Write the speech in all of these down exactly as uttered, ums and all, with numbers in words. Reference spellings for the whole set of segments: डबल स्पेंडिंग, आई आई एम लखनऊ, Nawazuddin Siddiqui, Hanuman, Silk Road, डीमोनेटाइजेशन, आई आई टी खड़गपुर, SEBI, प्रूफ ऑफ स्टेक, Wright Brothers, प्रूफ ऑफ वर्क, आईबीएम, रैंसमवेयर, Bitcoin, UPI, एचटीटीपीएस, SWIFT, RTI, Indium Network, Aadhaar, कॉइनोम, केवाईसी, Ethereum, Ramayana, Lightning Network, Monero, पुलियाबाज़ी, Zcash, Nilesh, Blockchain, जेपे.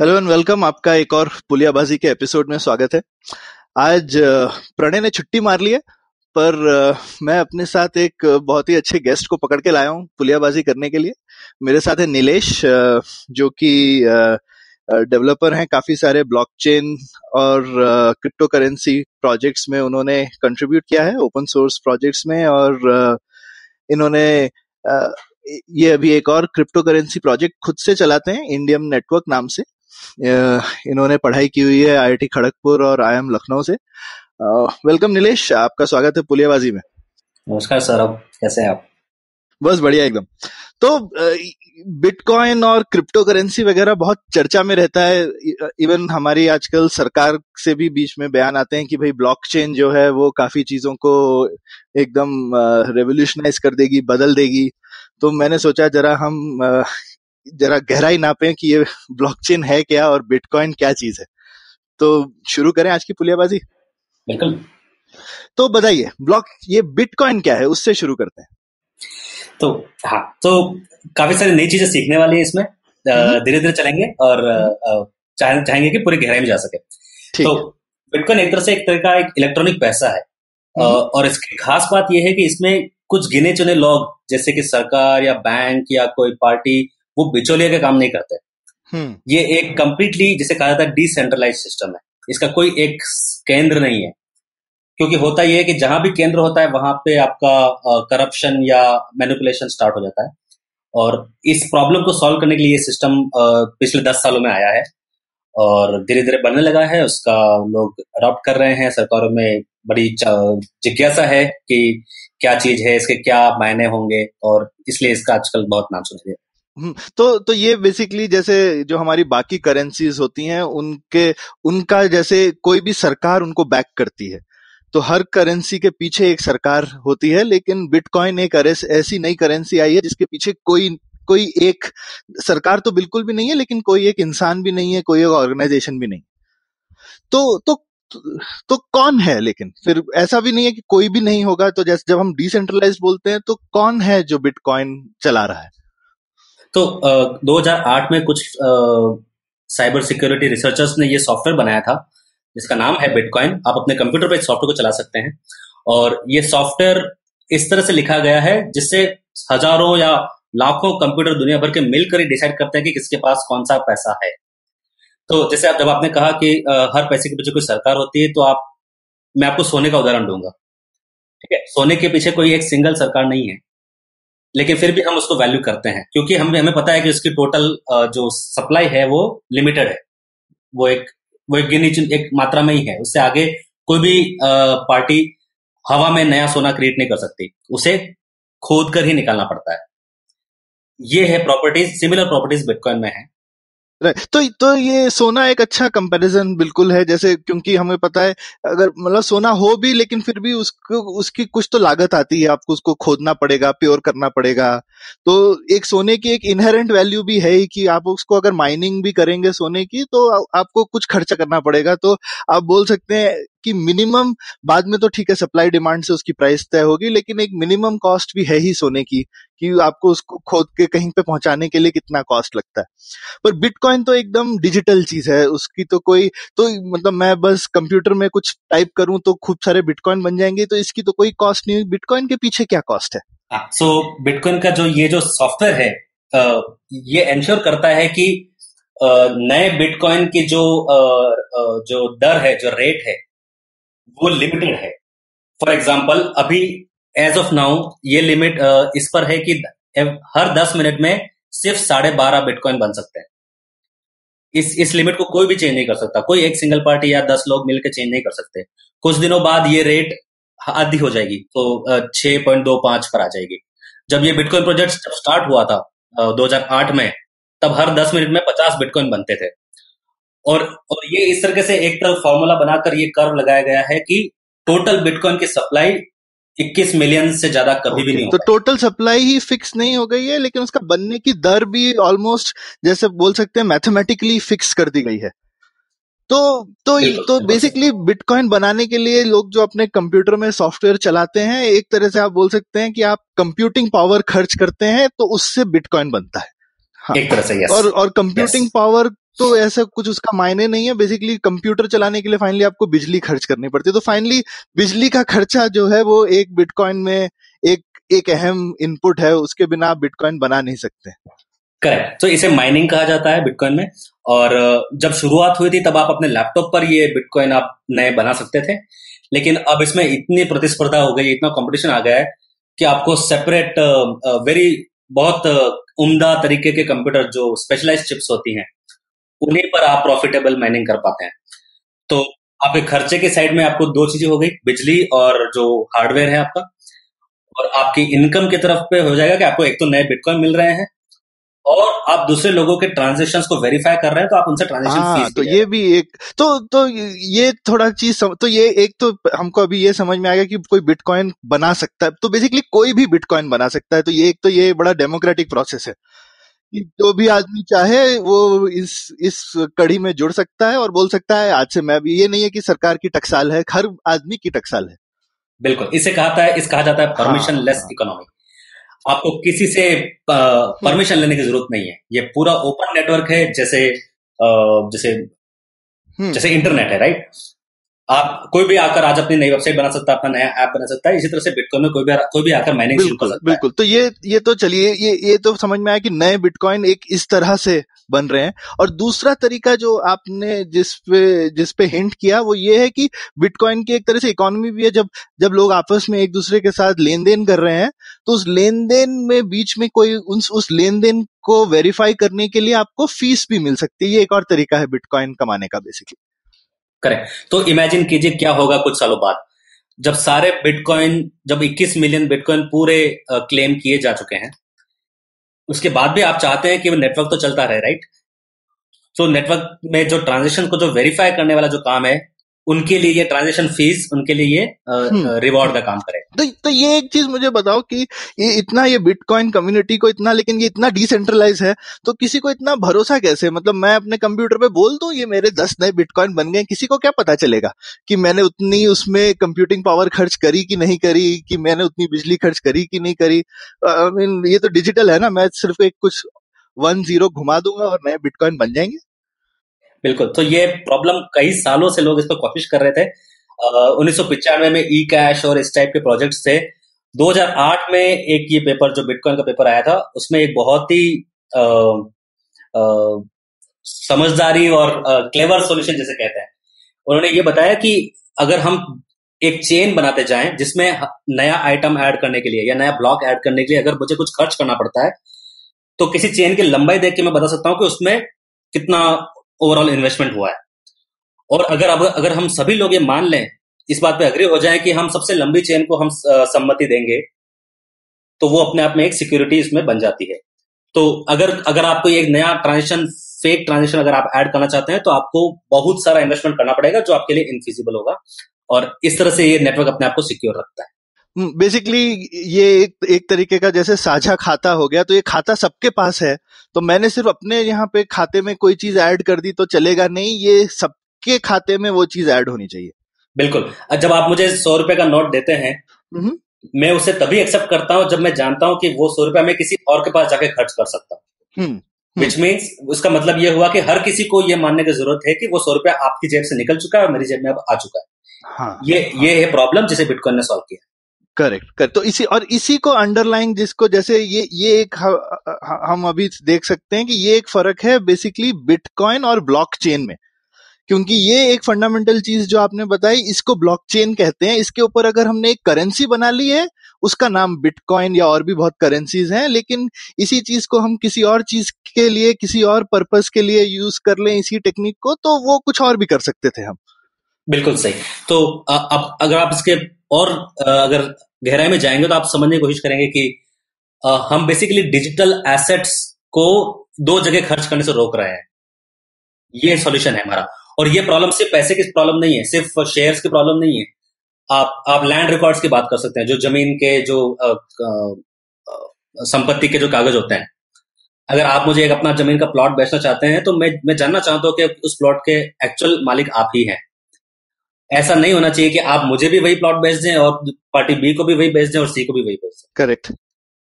Hello and welcome, आपका एक और पुलियाबाजी के एपिसोड में स्वागत है। आज प्रणय ने छुट्टी मार ली है, पर मैं अपने साथ एक बहुत ही अच्छे गेस्ट को पकड़ के लाया हूँ पुलियाबाजी करने के लिए। मेरे साथ है नीलेश, जो कि डेवलपर हैं। काफी सारे ब्लॉकचेन और क्रिप्टो करेंसी प्रोजेक्ट्स में उन्होंने कंट्रीब्यूट किया है, ओपन सोर्स प्रोजेक्ट्स में। और इन्होंने ये अभी एक और क्रिप्टो करेंसी प्रोजेक्ट खुद से चलाते हैं, इंडियम नेटवर्क नाम से। इन्होंने पढ़ाई की हुई है आई आई टी खड़गपुर और आई आई एम लखनऊ से। वेलकम नीलेश, आपका स्वागत है पुलियाबाजी में। नमस्कार सौरभ, कैसे हैं आप? बस बढ़िया एकदम। तो बिटकॉइन और क्रिप्टो करेंसी वगैरह बहुत चर्चा में रहता है। इवन हमारी आजकल सरकार से भी बीच में बयान आते हैं कि भाई ब्लॉकचेन जो है वो काफी चीजों को एकदम रेवोल्यूशनाइज कर देगी, बदल देगी। तो मैंने सोचा जरा हम जरा गहराई नापें कि ये ब्लॉकचेन है क्या और बिटकॉइन क्या चीज है। तो शुरू करें आज की पुलियाबाजी। बिल्कुल। तो बताइए ब्लॉक ये बिटकॉइन क्या है, उससे शुरू करते हैं। तो हाँ, तो काफी सारी नई चीजें सीखने वाली है इसमें। धीरे धीरे चलेंगे और चाह, चाहेंगे कि पूरी गहराई में जा सके। तो बिटकॉइन एक तरह से एक तरह का एक इलेक्ट्रॉनिक पैसा है, और इसकी खास बात यह है कि इसमें कुछ गिने चुने लोग, जैसे कि सरकार या बैंक या कोई पार्टी, वो बिचौलिया का काम नहीं करते। hmm. ये एक कंप्लीटली, जिसे कहा जाता है, डिसेंट्रलाइज सिस्टम है। इसका कोई एक केंद्र नहीं है, क्योंकि होता यह है कि जहां भी केंद्र होता है वहां पे आपका करप्शन uh, या मैनिपुलेशन स्टार्ट हो जाता है। और इस प्रॉब्लम को सॉल्व करने के लिए ये सिस्टम uh, पिछले दस सालों में आया है और धीरे धीरे बनने लगा है। उसका लोग अडॉप्ट कर रहे हैं। सरकारों में बड़ी जिज्ञासा है कि क्या चीज है, इसके क्या मायने होंगे, और इसलिए इसका आजकल बहुत नाम सुन। तो तो ये बेसिकली जैसे जो हमारी बाकी करेंसीज होती हैं, उनके उनका जैसे कोई भी सरकार उनको बैक करती है, तो हर करेंसी के पीछे एक सरकार होती है। लेकिन बिटकॉइन एक ऐसी नई करेंसी आई है जिसके पीछे कोई कोई एक सरकार तो बिल्कुल भी नहीं है, लेकिन कोई एक इंसान भी नहीं है, कोई एक ऑर्गेनाइजेशन भी नहीं। तो तो तो कौन है? लेकिन फिर ऐसा भी नहीं है कि कोई भी नहीं होगा। तो जैसे जब हम डिसेंट्रलाइज बोलते हैं, तो कौन है जो बिटकॉइन चला रहा है? तो दो हज़ार आठ में कुछ साइबर सिक्योरिटी रिसर्चर्स ने ये सॉफ्टवेयर बनाया था जिसका नाम है बिटकॉइन। आप अपने कंप्यूटर पर इस सॉफ्टवेयर को चला सकते हैं, और ये सॉफ्टवेयर इस तरह से लिखा गया है जिससे हजारों या लाखों कंप्यूटर दुनिया भर के मिलकर ही डिसाइड करते हैं कि किसके पास कौन सा पैसा है। तो जैसे आप जब आपने कहा कि हर पैसे के पीछे कोई सरकार होती है, तो आप मैं आपको सोने का उदाहरण दूंगा। ठीक है, सोने के पीछे कोई एक सिंगल सरकार नहीं है, लेकिन फिर भी हम उसको वैल्यू करते हैं, क्योंकि हम हमें पता है कि उसकी टोटल जो सप्लाई है वो लिमिटेड है। वो एक वो एक गिनी चुनी एक मात्रा में ही है। उससे आगे कोई भी पार्टी हवा में नया सोना क्रिएट नहीं कर सकती, उसे खोद कर ही निकालना पड़ता है। ये है प्रॉपर्टीज, सिमिलर प्रॉपर्टीज बिटकॉइन में है। राइट। तो तो ये सोना एक अच्छा कंपैरिजन बिल्कुल है, जैसे क्योंकि हमें पता है अगर मतलब सोना हो भी, लेकिन फिर भी उसको उसकी कुछ तो लागत आती है। आपको उसको खोदना पड़ेगा, प्योर करना पड़ेगा। तो एक सोने की एक इनहेरेंट वैल्यू भी है कि आप उसको अगर माइनिंग भी करेंगे सोने की, तो आपको कुछ खर्चा करना पड़ेगा। तो आप बोल सकते हैं कि मिनिमम, बाद में तो ठीक है सप्लाई डिमांड से उसकी प्राइस तय होगी, लेकिन एक मिनिमम कॉस्ट भी है ही सोने की, कि आपको उसको खोद के कहीं पे पहुंचाने के लिए कितना कॉस्ट लगता है। पर बिटकॉइन तो एकदम डिजिटल चीज है, उसकी तो कोई तो मतलब मैं बस कंप्यूटर में कुछ टाइप करूं तो खूब सारे बिटकॉइन बन जाएंगे, तो इसकी तो कोई कॉस्ट नहीं। बिटकॉइन के पीछे क्या कॉस्ट है? सो so, बिटकॉइन का जो ये जो सॉफ्टवेयर है, ये एंश्योर करता है कि नए बिटकॉइन की जो जो दर है, जो रेट है, वो लिमिटेड है। फॉर एग्जाम्पल, अभी एज ऑफ नाउ ये लिमिट इस पर है कि हर दस मिनट में सिर्फ साढ़े बारह बिटकॉइन बन सकते हैं। इस इस लिमिट को कोई भी चेंज नहीं कर सकता, कोई एक सिंगल पार्टी या दस लोग मिलकर चेंज नहीं कर सकते। कुछ दिनों बाद ये रेट आधी हो जाएगी, तो छह पॉइंट दो पांच पर आ जाएगी। जब ये बिटकॉइन प्रोजेक्ट स्टार्ट हुआ था दो हजार आठ में, तब हर दस मिनट में पचास बिटकॉइन बनते थे। और और ये इस तरीके से एक तरफ फॉर्मूला बनाकर ये कर्व लगाया गया है कि टोटल बिटकॉइन की सप्लाई इक्कीस मिलियन से ज्यादा कभी भी नहीं होगा। तो टोटल सप्लाई ही फिक्स नहीं हो गई है, लेकिन उसका बनने की दर भी ऑलमोस्ट जैसे बोल सकते हैं मैथमेटिकली फिक्स कर दी गई है। तो तो तो बेसिकली बिटकॉइन बनाने के लिए लोग जो अपने कंप्यूटर में सॉफ्टवेयर चलाते हैं, एक तरह से आप बोल सकते हैं कि आप कंप्यूटिंग पावर खर्च करते हैं, तो उससे बिटकॉइन बनता है। हाँ। एक तरह से यस। और और कंप्यूटिंग पावर तो ऐसा कुछ उसका मायने नहीं है। बेसिकली कंप्यूटर चलाने के लिए फाइनली आपको बिजली खर्च करनी पड़ती है। तो फाइनली बिजली का खर्चा जो है वो एक बिटकॉइन में एक एक अहम इनपुट है, उसके बिना आप बिटकॉइन बना नहीं सकते। करेक्ट। तो इसे माइनिंग कहा जाता है बिटकॉइन में। और जब शुरुआत हुई थी तब आप अपने लैपटॉप पर ये बिटकॉइन आप नए बना सकते थे, लेकिन अब इसमें इतनी प्रतिस्पर्धा हो गई, इतना कॉम्पिटिशन आ गया है कि आपको सेपरेट वेरी बहुत उम्दा तरीके के कंप्यूटर जो स्पेशलाइज्ड चिप्स होती हैं उन्हीं पर आप प्रॉफिटेबल माइनिंग कर पाते हैं। तो आपके खर्चे के साइड में आपको दो चीजें हो गई, बिजली और जो हार्डवेयर है आपका। और आपकी इनकम की तरफ पे हो जाएगा कि आपको एक तो नए बिटकॉइन मिल रहे हैं और आप दूसरे लोगों के ट्रांजेक्शन्स को वेरीफाई कर रहे हैं, तो आप उनसे ट्रांजेक्शन फीस। तो ये भी एक तो तो ये थोड़ा चीज सम, तो ये एक तो हमको अभी ये समझ में आएगा कि कोई बिटकॉइन बना सकता है। तो बेसिकली कोई भी बिटकॉइन बना सकता है। तो ये एक तो ये बड़ा डेमोक्रेटिक प्रोसेस है कि जो भी आदमी चाहे वो इस इस कड़ी में जुड़ सकता है और बोल सकता है आज से मैं भी। ये नहीं है कि सरकार की टकसाल है, हर आदमी की टकसाल है। बिल्कुल। इसे कहा है इस कहा जाता है परमिशन लेस इकोनॉमी। आपको किसी से परमिशन लेने की जरूरत नहीं है। ये पूरा ओपन नेटवर्क है, जैसे जैसे जैसे इंटरनेट है, राइट? आप कोई भी आकर आज अपनी नई वेबसाइट बना सकता है, अपना नया ऐप बना सकता है। इसी तरह से बिटकॉइन में कोई भी कोई भी आकर माइनिंग शुरू कर सकता है। बिल्कुल। तो ये ये तो चलिए ये ये तो समझ में आया कि नए बिटकॉइन एक इस तरह से बन रहे हैं। और दूसरा तरीका जो आपने जिस पे जिस पे हिंट किया वो ये है कि बिटकॉइन की एक तरह से इकोनॉमी भी है। जब जब लोग आपस में एक दूसरे के साथ लेन देन कर रहे हैं, तो उस लेन देन में बीच में कोई उस उस लेन देन को वेरीफाई करने के लिए आपको फीस भी मिल सकती है। ये एक और तरीका है बिटकॉइन कमाने का बेसिकली। करेक्ट। तो इमेजिन कीजिए क्या होगा कुछ सालों बाद, जब सारे बिटकॉइन जब इक्कीस मिलियन बिटकॉइन पूरे क्लेम किए जा चुके हैं, उसके बाद भी आप चाहते हैं कि वो नेटवर्क तो चलता रहे, राइट? तो नेटवर्क में जो ट्रांजेक्शन को जो वेरीफाई करने वाला जो काम है, उनके लिए ये ट्रांजेक्शन फीस, उनके लिए ये रिवॉर्ड का काम करेगा। तो, तो ये एक चीज मुझे बताओ कि ये इतना ये बिटकॉइन कम्युनिटी को इतना, लेकिन ये इतना डिसेंट्रलाइज है, तो किसी को इतना भरोसा कैसे? मतलब मैं अपने कंप्यूटर पे बोल दूं ये मेरे दस नए बिटकॉइन बन गए, किसी को क्या पता चलेगा कि मैंने उतनी उसमें कंप्यूटिंग पावर खर्च करी कि नहीं करी, कि मैंने उतनी बिजली खर्च करी कि नहीं करी। आई मीन ये तो डिजिटल है ना, मैं सिर्फ एक कुछ वन जीरो घुमा दूंगा और नए बिटकॉइन बन जाएंगे। बिल्कुल। तो ये प्रॉब्लम कई सालों से लोग इस पर कोशिश कर रहे थे। उन्नीस सौ पिचानवे में ई कैश और इस टाइप के प्रोजेक्ट्स थे। दो हज़ार आठ में एक ये पेपर जो बिटकॉइन का पेपर आया था, उसमें एक बहुत ही आ, आ, समझदारी और आ, क्लेवर सॉल्यूशन जैसे कहते हैं, उन्होंने ये बताया कि अगर हम एक चेन बनाते जाएं जिसमें नया आइटम ऐड करने के लिए या नया ब्लॉक ऐड करने के लिए अगर मुझे कुछ खर्च करना पड़ता है, तो किसी चेन की लंबाई देख के मैं बता सकता हूं कि उसमें कितना ओवरऑल इन्वेस्टमेंट हुआ है। और अगर अगर हम सभी लोग ये मान लें, इस बात पे अग्री हो जाए कि हम सबसे लंबी चेन को हम सम्मति देंगे, तो वो अपने आप में एक सिक्योरिटी इसमें बन जाती है। तो अगर अगर आपको एक नया ट्रांजेक्शन, फेक ट्रांजेक्शन अगर आप ऐड करना चाहते हैं, तो आपको बहुत सारा इन्वेस्टमेंट करना पड़ेगा जो आपके लिए इनफिजिबल होगा। और इस तरह से ये नेटवर्क अपने आप को सिक्योर रखता है। बेसिकली ये एक एक तरीके का जैसे साझा खाता हो गया, तो ये खाता सबके पास है, तो मैंने सिर्फ अपने यहाँ पे खाते में कोई चीज ऐड कर दी तो चलेगा नहीं, ये सबके खाते में वो चीज ऐड होनी चाहिए। बिल्कुल। जब आप मुझे सौ रुपए का नोट देते हैं, मैं उसे तभी एक्सेप्ट करता हूँ जब मैं जानता हूँ कि वो सौ रुपया मैं किसी और के पास जाके खर्च कर सकता हूँ। विच मीन्स उसका मतलब ये हुआ कि हर किसी को ये मानने की जरूरत है कि वो सौ रुपया आपकी जेब से निकल चुका है और मेरी जेब में अब आ चुका है। हाँ, ये हाँ, ये है प्रॉब्लम जिसे बिटकॉइन ने सॉल्व किया। Correct correct. तो इसी और इसी को अंडरलाइन जिसको जैसे ये ये एक हम अभी देख सकते हैं कि ये एक फर्क है बेसिकली बिटकॉइन और ब्लॉकचेन में, क्योंकि ये एक फंडामेंटल चीज जो आपने बताई इसको ब्लॉकचेन कहते हैं। इसके ऊपर अगर हमने एक करेंसी बना ली है, उसका नाम बिटकॉइन या और भी बहुत करेंसीज हैं, लेकिन इसी चीज को हम किसी और चीज के लिए, किसी और पर्पस के लिए यूज कर लें इसी टेक्निक को, तो वो कुछ और भी कर सकते थे हम। बिल्कुल सही। तो अब अगर आप इसके और अगर गहराई में जाएंगे तो आप समझने की कोशिश करेंगे कि हम बेसिकली डिजिटल एसेट्स को दो जगह खर्च करने से रोक रहे हैं। ये सॉल्यूशन है हमारा। और ये प्रॉब्लम सिर्फ पैसे की प्रॉब्लम नहीं है, सिर्फ शेयर्स की प्रॉब्लम नहीं है। आप आप लैंड रिकॉर्ड्स की बात कर सकते हैं, जो जमीन के जो संपत्ति के जो कागज होते हैं। अगर आप मुझे एक अपना जमीन का प्लॉट बेचना चाहते हैं तो मैं मैं जानना चाहता हूं कि उस प्लॉट के एक्चुअल मालिक आप ही हैं। ऐसा नहीं होना चाहिए कि आप मुझे भी वही प्लॉट बेच दें और पार्टी बी को भी वही बेच दें और सी को भी वही बेच दें। करेक्ट।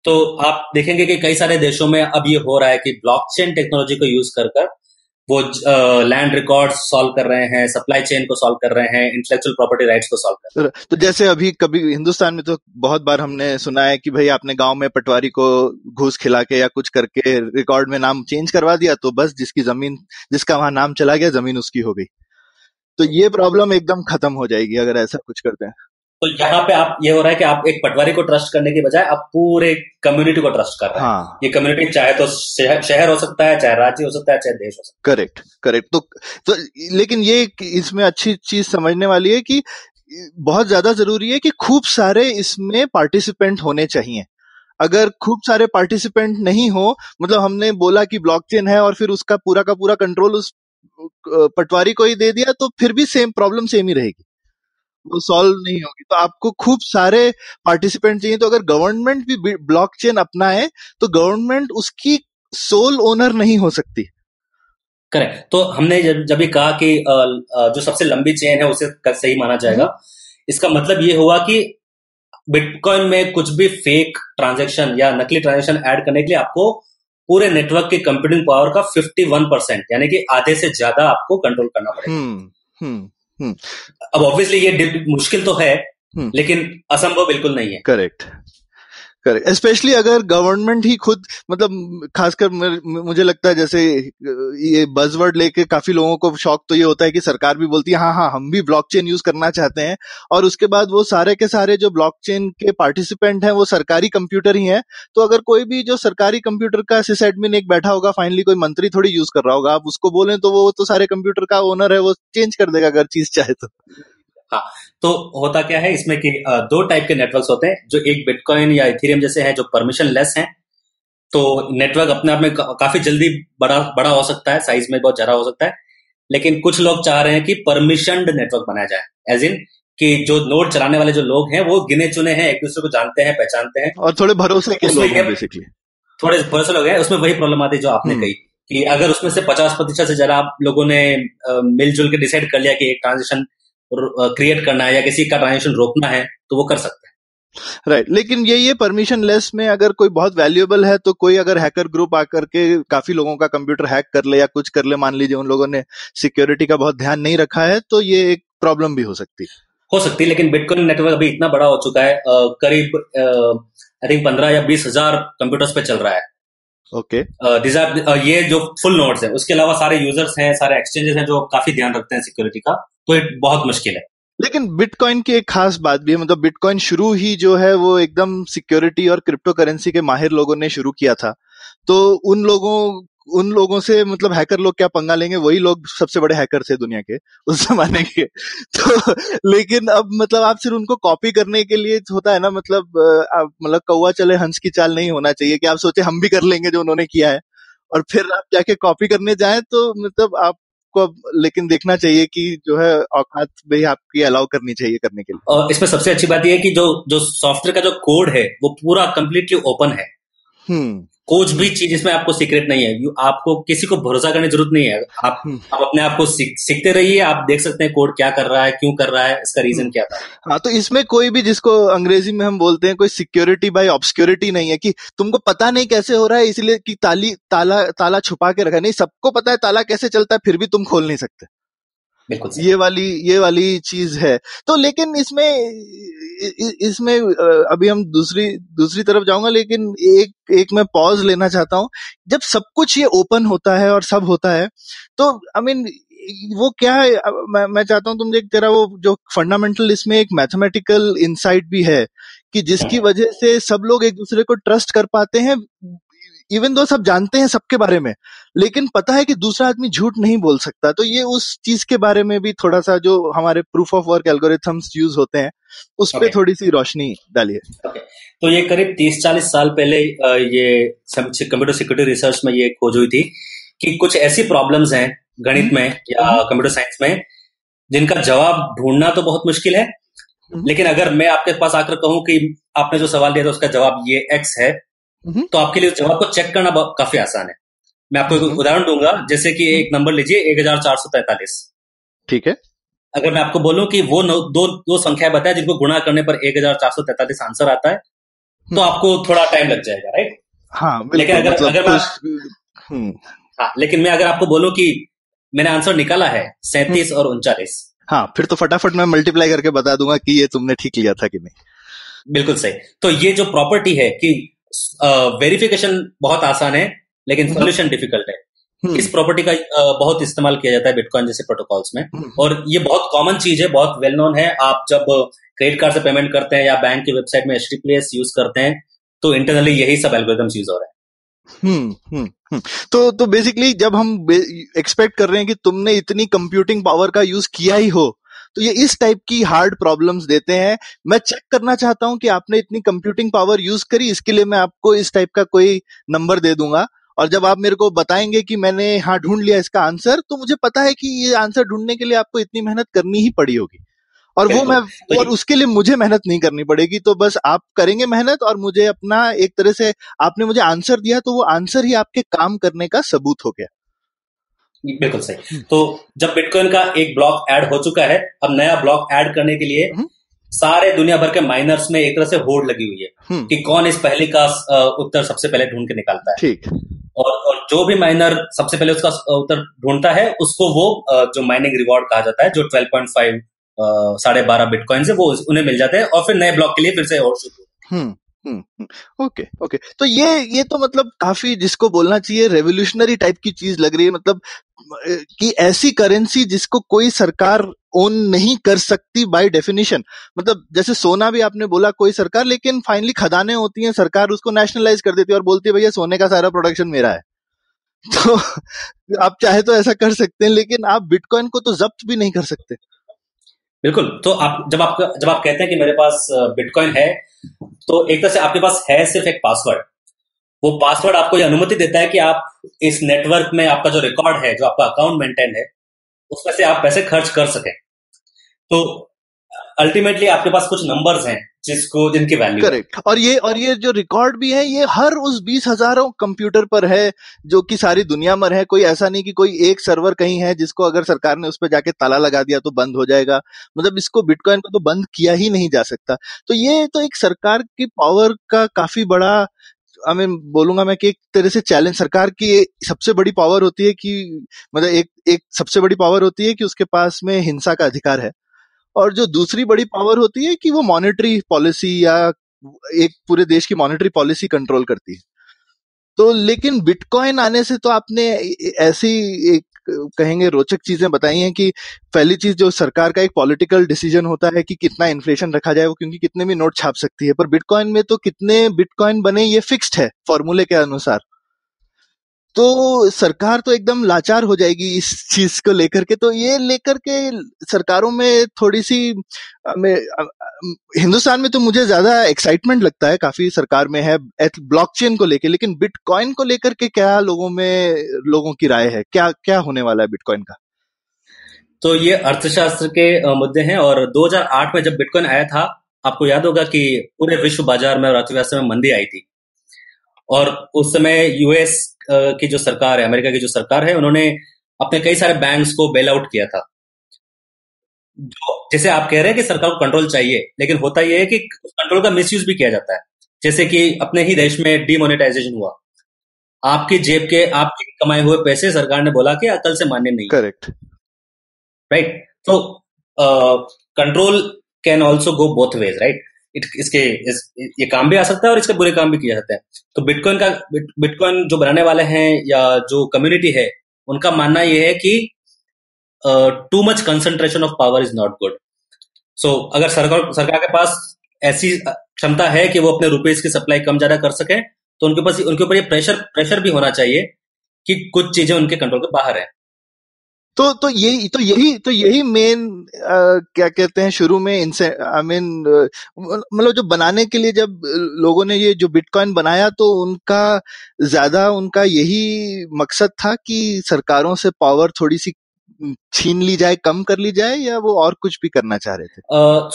तो आप देखेंगे कि कई सारे देशों में अब ये हो रहा है कि ब्लॉकचेन टेक्नोलॉजी को यूज कर कर वो लैंड रिकॉर्ड सॉल्व कर रहे हैं, सप्लाई चेन को सॉल्व कर रहे हैं, इंटेलेक्चुअल प्रॉपर्टी राइट्स को सॉल्व कर रहे हैं। तो जैसे अभी कभी हिंदुस्तान में तो बहुत बार हमने सुना है कि भाई आपने गांव में पटवारी को घूस खिला के या कुछ करके रिकॉर्ड में नाम चेंज करवा दिया, तो बस जिसकी जमीन जिसका वहां नाम चला गया जमीन उसकी हो गई। तो ये प्रॉब्लम एकदम खत्म हो जाएगी अगर ऐसा कुछ करते हैं तो। यहाँ पे आप ये हो रहा है कि आप एक पटवारी को ट्रस्ट करने के बजाय आप पूरे कम्युनिटी को ट्रस्ट कर रहे हैं। हाँ। ये कम्युनिटी चाहे तो शहर शहर हो सकता है, चाहे राज्य हो सकता है, चाहे देश हो सकता है। Correct correct. तो, तो लेकिन ये इसमें अच्छी चीज समझने वाली है कि बहुत ज्यादा जरूरी है कि खूब सारे इसमें पार्टिसिपेंट होने चाहिए। अगर खूब सारे पार्टिसिपेंट नहीं हो, मतलब हमने बोला कि ब्लॉकचेन है और फिर उसका पूरा का पूरा कंट्रोल उस पटवारी को ही दे दिया, तो फिर भी सेम प्रॉब्लम सेम ही रहेगी, वो सॉल्व नहीं होगी। तो आपको खूब सारे पार्टिसिपेंट चाहिए। तो अगर गवर्नमेंट भी ब्लॉकचेन अपनाए तो गवर्नमेंट उसकी सोल ओनर नहीं हो सकती। करेक्ट। तो हमने जब भी कहा कि जो सबसे लंबी चेन है उसे सही माना जाएगा, इसका मतलब ये हुआ कि बिटकॉइन में कुछ भी फेक ट्रांजैक्शन या नकली ट्रांजैक्शन ऐड करने के लिए आपको पूरे नेटवर्क की कंप्यूटिंग पावर का इक्यावन परसेंट यानी कि आधे से ज्यादा आपको कंट्रोल करना पड़ेगा। Hmm. अब ऑब्वियसली ये मुश्किल तो है, hmm. लेकिन असंभव बिल्कुल नहीं है। Correct correct. स्पेशली अगर गवर्नमेंट ही खुद, मतलब खासकर मुझे लगता है जैसे ये बजवर्ड लेके काफी लोगों को शौक तो ये होता है कि सरकार भी बोलती है हाँ हाँ हम भी ब्लॉकचेन यूज करना चाहते हैं, और उसके बाद वो सारे के सारे जो ब्लॉकचेन के पार्टिसिपेंट हैं वो सरकारी कंप्यूटर ही हैं। तो अगर कोई भी जो सरकारी कंप्यूटर का सिस एडमिन एक बैठा होगा, फाइनली कोई मंत्री थोड़ी यूज कर रहा होगा, आप उसको बोलें तो वो तो सारे कंप्यूटर का ओनर है, वो चेंज कर देगा अगर चीज चाहे तो। हाँ, तो होता क्या है इसमें कि दो टाइप के नेटवर्क्स होते हैं, जो एक बिटकॉइन या इथेरियम जैसे हैं जो परमिशन लेस हैं। तो नेटवर्क अपने आप में काफी जल्दी बड़ा बड़ा हो सकता है, साइज में बहुत ज्यादा हो सकता है, लेकिन कुछ लोग चाह रहे हैं कि परमिशनड नेटवर्क बनाया जाए, एज इन कि जो नोड चलाने वाले जो लोग हैं वो गिने चुने हैं, एक दूसरे को जानते हैं, पहचानते हैं और थोड़े भरोसे के लोग हैं बेसिकली। थोड़े भरोसे लोग हैं। उसमें वही प्रॉब्लम आती है जो आपने कही कि अगर उसमें से पचास प्रतिशत से ज्यादा आप लोगों ने मिलजुल के डिसाइड कर लिया कि एक ट्रांजेक्शन क्रिएट करना है या किसी का ट्रांजेक्शन रोकना है तो वो कर सकते हैं। Right right. लेकिन ये ये परमिशन लेस में अगर कोई बहुत वैल्यूएबल है तो कोई अगर हैकर ग्रुप आकर के काफी लोगों का कंप्यूटर हैक कर ले या कुछ कर ले, मान लीजिए उन लोगों ने सिक्योरिटी का बहुत ध्यान नहीं रखा है, तो ये एक प्रॉब्लम भी हो सकती है हो सकती है लेकिन बिटकॉइन नेटवर्क अभी इतना बड़ा हो चुका है, आ, करीब आई थिंक पंद्रह या बीस हजार कंप्यूटर्स पे चल रहा है। Okay okay. दिस आर ये जो फुल नोड्स है, उसके अलावा सारे यूजर्स हैं, सारे एक्सचेंजेस हैं जो काफी ध्यान रखते हैं सिक्योरिटी का, तो बहुत मुश्किल है। लेकिन बिटकॉइन की एक खास बात भी है, मतलब बिटकॉइन शुरू ही जो है वो एकदम सिक्योरिटी और क्रिप्टो करेंसी के माहिर लोगों ने शुरू किया था, तो उन लोगों उन लोगों से मतलब हैकर लोग क्या पंगा लेंगे, वही लोग सबसे बड़े हैकर थे दुनिया के उस जमाने के। तो लेकिन अब मतलब आप सिर्फ उनको कॉपी करने के लिए होता है ना, मतलब आप मतलब कौवा चले हंस की चाल नहीं होना चाहिए कि आप सोचे हम भी कर लेंगे जो उन्होंने किया है और फिर आप जाके कॉपी करने जाए तो मतलब आप को, लेकिन देखना चाहिए कि जो है औकात भी आपकी अलाउ करनी चाहिए करने के लिए। और इसमें सबसे अच्छी बात यह है कि जो जो सॉफ्टवेयर का जो कोड है वो पूरा कंप्लीटली ओपन है। हम्म। कुछ भी चीज इसमें आपको सीक्रेट नहीं है, आपको किसी को भरोसा करने की जरूरत नहीं है। आप आप अपने आप को सीख, सीखते रहिए, आप देख सकते हैं कोड क्या कर रहा है, क्यों कर रहा है, इसका रीजन क्या था। हाँ, तो इसमें कोई भी, जिसको अंग्रेजी में हम बोलते हैं कोई सिक्योरिटी बाय ऑब्सक्योरिटी नहीं है कि तुमको पता नहीं कैसे हो रहा है इसलिए कि ताली ताला ताला छुपा के रखा। नहीं, सबको पता है ताला कैसे चलता है, फिर भी तुम खोल नहीं सकते। बिल्कुल, ये वाली ये वाली चीज है। तो लेकिन इसमें इसमें अभी हम दूसरी दूसरी तरफ जाऊंगा, लेकिन एक एक मैं पॉज लेना चाहता हूं। जब सब कुछ ये ओपन होता है और सब होता है तो आई I मीन mean, वो क्या है, मैं मैं चाहता हूं तुम एक तेरा वो जो फंडामेंटल इसमें एक मैथमेटिकल इंसाइट भी है कि जिसकी वजह से सब लोग एक दूसरे को ट्रस्ट कर पाते हैं इवन दो सब जानते हैं सबके बारे में, लेकिन पता है कि दूसरा आदमी झूठ नहीं बोल सकता। तो ये उस चीज के बारे में भी थोड़ा सा, जो हमारे प्रूफ ऑफ वर्क algorithms use होते हैं, उस पे okay. थोड़ी सी रोशनी डालिए। okay. तो ये करीब तीस चालीस साल पहले ये कंप्यूटर सिक्योरिटी रिसर्च में ये खोज हुई थी कि कुछ ऐसी प्रॉब्लम्स हैं गणित में या कंप्यूटर साइंस में जिनका जवाब ढूंढना तो बहुत मुश्किल है, लेकिन अगर मैं आपके पास आकर कहूं कि आपने जो सवाल दिया था उसका जवाब ये एक्स है, तो आपके लिए उस जवाब को चेक करना काफी आसान है। मैं आपको एक उदाहरण दूंगा, जैसे कि एक नंबर लीजिए एक हजार चार सौ तैंतालीस, ठीक है। अगर मैं आपको बोलूं कि वो दो दो संख्याएं बताएं जिनको गुणा करने पर एक हजार चार सौ तैंतालीस आंसर आता है, तो आपको थोड़ा टाइम लग जाएगा, राइट? हाँ, लेकिन अगर मतलब अगर मैं हाँ लेकिन मैं अगर आपको बोलूं कि मैंने आंसर निकाला है सैंतीस और उनचालीस, हाँ, फिर तो फटाफट मैं मल्टीप्लाई करके बता दूंगा कि ये तुमने ठीक लिया था कि नहीं। बिल्कुल सही। तो ये जो प्रॉपर्टी है कि वेरिफिकेशन बहुत आसान है लेकिन सॉल्यूशन डिफिकल्ट है, इस प्रॉपर्टी का uh, बहुत इस्तेमाल किया जाता है बिटकॉइन जैसे प्रोटोकॉल्स में, और ये बहुत कॉमन चीज है, बहुत वेल नोन है। आप जब क्रेडिट कार्ड से पेमेंट करते हैं या बैंक की वेबसाइट में एचटीटीपीएस यूज करते हैं तो इंटरनली यही सब एल्गोरिथम्स यूज हो रहे हैं। हम्म हम्म तो तो बेसिकली जब हम एक्सपेक्ट कर रहे हैं कि तुमने इतनी कंप्यूटिंग पावर का यूज किया ही हो, तो ये इस टाइप की हार्ड प्रॉब्लम्स देते हैं। मैं चेक करना चाहता हूं कि आपने इतनी कंप्यूटिंग पावर यूज करी, इसके लिए मैं आपको इस टाइप का कोई नंबर दे दूंगा, और जब आप मेरे को बताएंगे कि मैंने हाँ ढूंढ लिया इसका आंसर, तो मुझे पता है कि ये आंसर ढूंढने के लिए आपको इतनी मेहनत करनी ही पड़ी होगी, और वो मैं और उसके लिए मुझे मेहनत नहीं करनी पड़ेगी। तो बस आप करेंगे मेहनत, और मुझे अपना एक तरह से आपने मुझे आंसर दिया, तो वो आंसर ही आपके काम करने का सबूत हो गया। बिल्कुल सही। तो जब बिटकॉइन का एक ब्लॉक ऐड हो चुका है, अब नया ब्लॉक ऐड करने के लिए सारे दुनिया भर के माइनर्स में एक तरह से होड़ लगी हुई है कि कौन इस पहले का उत्तर सबसे पहले ढूंढ के निकालता है। ठीक। और, और जो भी माइनर सबसे पहले उसका उत्तर ढूंढता है उसको वो जो माइनिंग रिवॉर्ड कहा जाता है, जो ट्वेल्व पॉइंट फाइव साढ़े बारह बिटकॉइन से वो उन्हें मिल जाते हैं, और फिर नए ब्लॉक के लिए फिर से और शुरू। ओके ओके तो ये ये तो मतलब काफी, जिसको बोलना चाहिए, रेवोल्यूशनरी टाइप की चीज लग रही है। मतलब कि ऐसी करेंसी जिसको कोई सरकार ओन नहीं कर सकती बाय डेफिनेशन। मतलब जैसे सोना भी आपने बोला कोई सरकार, लेकिन फाइनली खदानें होती हैं, सरकार उसको नेशनलाइज कर देती है और बोलती है भैया सोने का सारा प्रोडक्शन मेरा है। तो आप चाहे तो ऐसा कर सकते हैं, लेकिन आप बिटकॉइन को तो जब्त भी नहीं कर सकते। बिल्कुल। तो आप जब आप जब आप कहते हैं कि मेरे पास बिटकॉइन है, तो एक तरह से आपके पास है सिर्फ एक पासवर्ड। वो पासवर्ड आपको ये अनुमति देता है कि आप इस नेटवर्क में आपका जो रिकॉर्ड है, जो आपका अकाउंट मेंटेन है, उसमें से आप पैसे खर्च कर सकें। तो अल्टीमेटली आपके पास कुछ नंबर्स हैं जिसको जिनकी वैल्यू। करेक्ट। और ये और ये जो रिकॉर्ड भी है, ये हर उस बीस हजारों कंप्यूटर पर है जो कि सारी दुनिया में है। कोई ऐसा नहीं कि कोई एक सर्वर कहीं है जिसको अगर सरकार ने उस पर जाके ताला लगा दिया तो बंद हो जाएगा। मतलब इसको, बिटकॉइन को तो बंद किया ही नहीं जा सकता। तो ये तो एक सरकार की पावर का काफी बड़ा, आई मीन बोलूंगा मैं कि एक तरह से चैलेंज। सरकार की सबसे बड़ी पावर होती है कि मतलब एक एक सबसे बड़ी पावर होती है कि उसके पास में हिंसा का अधिकार है, और जो दूसरी बड़ी पावर होती है कि वो मॉनेटरी पॉलिसी या एक पूरे देश की मॉनेटरी पॉलिसी कंट्रोल करती है। तो लेकिन बिटकॉइन आने से तो आपने ऐसी एक कहेंगे रोचक चीजें बताई हैं कि पहली चीज जो सरकार का एक पॉलिटिकल डिसीजन होता है कि कितना इन्फ्लेशन रखा जाए, वो क्योंकि कितने भी नोट छाप सकती है, पर बिटकॉइन में तो कितने बिटकॉइन बने ये फिक्स्ड है फॉर्मूले के अनुसार। तो सरकार तो एकदम लाचार हो जाएगी इस चीज को लेकर के। तो ये लेकर के सरकारों में थोड़ी सी, में हिंदुस्तान में तो मुझे ज्यादा एक्साइटमेंट लगता है काफी सरकार में है ब्लॉकचेन को लेकर, लेकिन बिटकॉइन को लेकर के क्या लोगों में लोगों की राय है? क्या क्या होने वाला है बिटकॉइन का? तो ये अर्थशास्त्र के मुद्दे हैं, और दो हजार आठ में जब बिटकॉइन आया था, आपको याद होगा कि पूरे विश्व बाजार में और अर्थव्यवस्था में मंदी आई थी, और उस समय यूएस की जो सरकार है, अमेरिका की जो सरकार है, उन्होंने अपने कई सारे बैंक्स को बेल आउट किया था। जो जैसे आप कह रहे हैं कि सरकार को कंट्रोल चाहिए, लेकिन होता यह है कि कंट्रोल का मिसयूज भी किया जाता है। जैसे कि अपने ही देश में डीमोनेटाइजेशन हुआ, आपकी जेब के आपके कमाए हुए पैसे सरकार ने बोला कि अकल से मान्य नहीं। Correct, right. तो control can also go both ways, right. इत, इसके इस, ये काम भी आ सकता है और इसके बुरे काम भी किया जाता है। तो बिटकॉइन का बिट, बिटकॉइन जो बनाने वाले हैं या जो कम्युनिटी है, उनका मानना यह है कि too much concentration of power is not good. So अगर सरकार सरकार के पास ऐसी क्षमता है कि वो अपने रुपीज की सप्लाई कम ज्यादा कर सके, तो उनके पास उनके ऊपर ये प्रेशर प्रेशर भी होना चाहिए कि कुछ चीजें उनके कंट्रोल के बाहर हैं। तो तो यही तो यही तो यही मेन क्या कहते हैं शुरू में इनसे आई मीन मतलब जो बनाने के लिए जब लोगों ने ये जो बिटकॉइन बनाया तो उनका ज्यादा उनका यही मकसद था कि सरकारों से पावर थोड़ी सी छीन ली जाए, कम कर ली जाए, या वो और कुछ भी करना चाह रहे थे?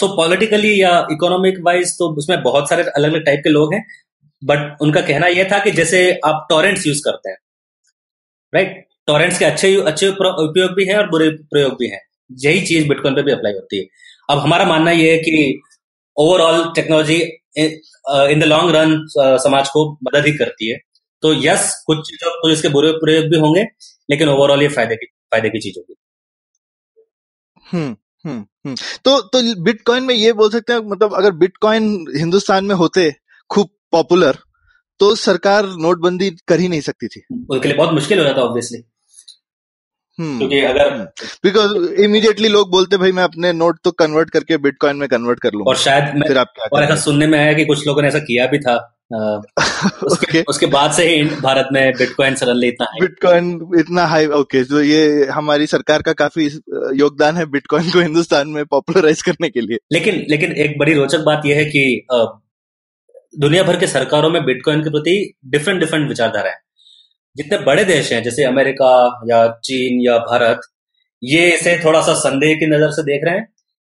सो पॉलिटिकली या इकोनॉमिक वाइज तो उसमें बहुत सारे अलग अलग टाइप के लोग हैं, बट उनका कहना यह था कि जैसे आप टॉरेंट्स यूज करते हैं, राइट, टॉरेंट्स के अच्छे अच्छे उपयोग भी हैं और बुरे प्रयोग भी हैं, यही चीज बिटकॉइन पे भी अप्लाई होती है। अब हमारा मानना यह है कि overall technology in the long run समाज को मदद ही करती है, तो यस कुछ चीजों तो इसके बुरे प्रयोग भी होंगे, लेकिन ओवरऑल ये फायदे की फायदे की चीज होगी। हम्म हम्म हम्म तो तो बिटकॉइन में ये बोल सकते हैं, मतलब अगर बिटकॉइन हिंदुस्तान में होते खूब पॉपुलर तो सरकार नोटबंदी कर ही नहीं सकती थी, उसके लिए बहुत मुश्किल हो जाता ऑब्वियसली, क्योंकि अगर बिकॉज इमीडिएटली लोग बोलते भाई मैं अपने नोट तो कन्वर्ट करके बिटकॉइन में कन्वर्ट कर लूं, और शायद मैं, फिर आप क्या और ऐसा सुनने में आया कि कुछ लोगों ने ऐसा किया भी था। आ, उसके, okay. उसके बाद से ही भारत में बिटकॉइन सडनली इतना बिटकॉइन इतना हाई। ओके, तो ये हमारी सरकार का काफी योगदान है बिटकॉइन को हिंदुस्तान में पॉपुलराइज करने के लिए। लेकिन लेकिन एक बड़ी रोचक बात यह है कि दुनिया भर के सरकारों में बिटकॉइन के प्रति डिफरेंट डिफरेंट विचारधारा है। जितने बड़े देश हैं जैसे अमेरिका या चीन या भारत, ये इसे थोड़ा सा संदेह की नजर से देख रहे हैं,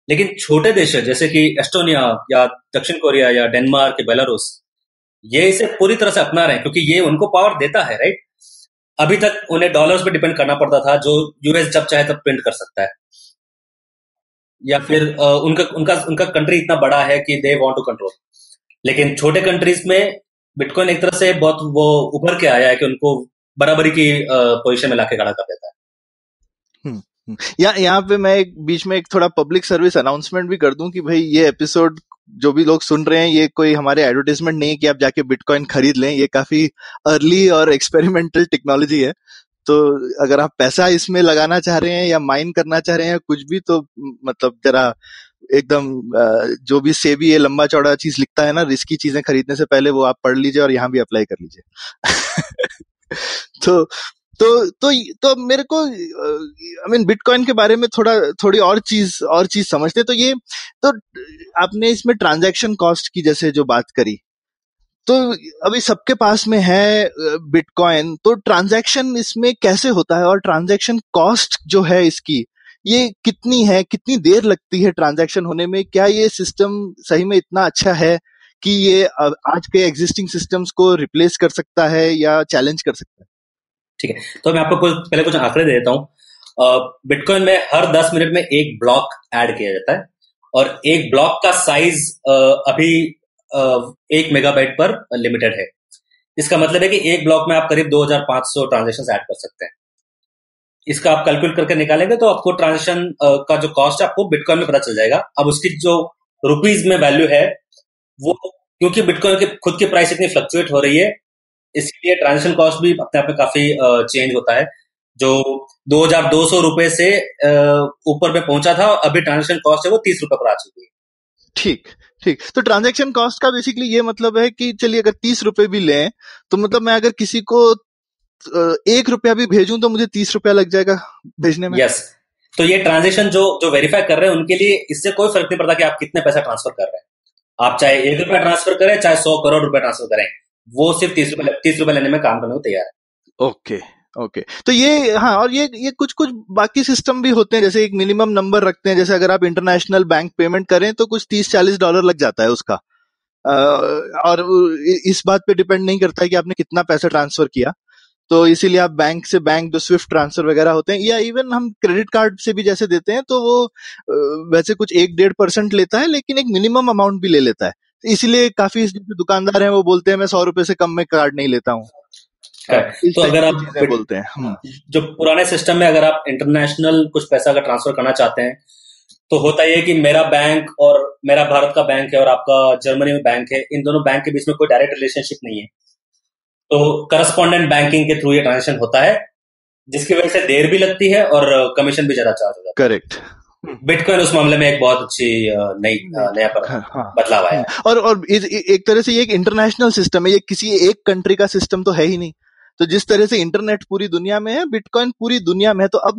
लेकिन छोटे देश हैं जैसे कि एस्टोनिया या दक्षिण कोरिया या डेनमार्क या बेलारूस, ये इसे पूरी तरह से अपना रहे हैं क्योंकि ये उनको पावर देता है, राइट। अभी तक उन्हें डॉलर्स पे डिपेंड करना पड़ता था जो यूएस जब चाहे तब प्रिंट कर सकता है, या फिर उनका उनका उनका कंट्री इतना बड़ा है कि दे वांट टू कंट्रोल। लेकिन छोटे कंट्रीज में बिटकॉइन एक तरह से बहुत वो उभर के आया है कि उनको बराबरी की पोजीशन में लाके खड़ा कर देता है। यहाँ पे मैं एक बीच में एक थोड़ा पब्लिक सर्विस अनाउंसमेंट भी कर दूं कि भाई ये एपिसोड जो भी लोग सुन रहे हैं, ये कोई हमारे एडवर्टाइजमेंट नहीं है कि आप जाके बिटकॉइन खरीद लें, ये काफी अर्ली और एक्सपेरिमेंटल टेक्नोलॉजी है। तो अगर आप पैसा इसमें लगाना चाह रहे हैं या माइन करना चाह रहे हैं कुछ भी, तो मतलब जरा एकदम जो भी सेबी ये लंबा चौड़ा चीज लिखता है ना, रिस्की चीजें खरीदने से पहले वो आप पढ़ लीजिए और यहाँ भी अप्लाई कर लीजिए। तो तो तो तो मेरे को आई मीन बिटकॉइन के बारे में थोड़ा थोड़ी और चीज और चीज समझते। तो ये तो आपने इसमें ट्रांजैक्शन कॉस्ट की जैसे जो बात करी, तो अभी सबके पास में है बिटकॉइन, तो ट्रांजैक्शन इसमें कैसे होता है और ट्रांजैक्शन कॉस्ट जो है इसकी ये कितनी है, कितनी देर लगती है ट्रांजैक्शन होने में? क्या ये सिस्टम सही में इतना अच्छा है कि ये आज के एग्जिस्टिंग सिस्टम्स को रिप्लेस कर सकता है या चैलेंज कर सकता है? ठीक है, तो मैं आपको पहले कुछ आंकड़े दे देता हूँ। बिटकॉइन में हर दस मिनट में एक ब्लॉक ऐड किया जाता है और एक ब्लॉक का साइज अभी एक मेगाबाइट पर लिमिटेड है। इसका मतलब है कि एक ब्लॉक में आप करीब दो हज़ार पाँच सौ ट्रांजेक्शंस ऐड कर सकते हैं। इसका आप कैलकुलेट करके निकालेंगे तो आपको ट्रांजेक्शन का जो कॉस्ट है आपको बिटकॉइन में पता चल जाएगा। अब उसकी जो रुपीज में वैल्यू है वो, क्योंकि बिटकॉइन के खुद की प्राइस इतनी फ्लक्चुएट हो रही है, इसलिए ट्रांजेक्शन कॉस्ट भी अपने आप में काफी चेंज होता है। जो बाईस सौ रुपए से ऊपर पे पहुंचा था, अभी ट्रांजेक्शन कॉस्ट है वो तीस रुपए पर आ चुकी है। ठीक ठीक तो ट्रांजेक्शन कॉस्ट का बेसिकली ये मतलब है कि चलिए अगर तीस रुपए भी लें तो मतलब मैं अगर किसी को एक रुपया भी भेजूं तो मुझे तीस रुपया लग जाएगा भेजने में। यस, तो ये ट्रांजेक्शन जो जो वेरीफाई कर रहे हैं उनके लिए इससे कोई फर्क नहीं पड़ता कि आप कितने पैसा ट्रांसफर कर रहे हैं। आप चाहे एक रुपया ट्रांसफर करें, चाहे सौ करोड़ रुपया ट्रांसफर करें, वो सिर्फ तीस रुपए तीस रुपए लेने में काम करने को तैयार है। ओके ओके तो ये हाँ, और ये ये कुछ कुछ बाकी सिस्टम भी होते हैं जैसे एक मिनिमम नंबर रखते हैं, जैसे अगर आप इंटरनेशनल बैंक पेमेंट करें तो कुछ तीस चालीस डॉलर लग जाता है उसका, और इस बात पे डिपेंड नहीं करता है कि आपने कितना पैसा ट्रांसफर किया। तो इसीलिए आप बैंक से बैंक जो स्विफ्ट ट्रांसफर वगैरह होते हैं, या इवन हम क्रेडिट कार्ड से भी जैसे देते हैं तो वो वैसे कुछ एक डेढ़ परसेंट लेता है, लेकिन एक मिनिमम अमाउंट भी ले लेता है। इसीलिए काफी जो दुकानदार हैं वो बोलते हैं मैं सौ रुपए से कम में कार्ड नहीं लेता हूँ। तो अगर आप बोलते हैं जो पुराने सिस्टम में अगर आप इंटरनेशनल कुछ पैसा अगर ट्रांसफर करना चाहते हैं तो होता यह कि मेरा बैंक और मेरा भारत का बैंक है और आपका जर्मनी में बैंक है, इन दोनों बैंक के बीच में कोई डायरेक्ट रिलेशनशिप नहीं है, तो करस्पॉन्डेंट बैंकिंग के थ्रू ये ट्रांजेक्शन होता है, जिसकी वजह से देर भी लगती है और कमीशन भी ज्यादा चार्ज हो जाता है। करेक्ट, बिटकॉइन उस मामले में एक बहुत अच्छी नई नया बदलाव आया। और और एक तरह से ये एक इंटरनेशनल सिस्टम है, ये किसी एक कंट्री का सिस्टम तो है ही नहीं। तो जिस तरह से इंटरनेट पूरी दुनिया में है, बिटकॉइन पूरी दुनिया में है। तो अब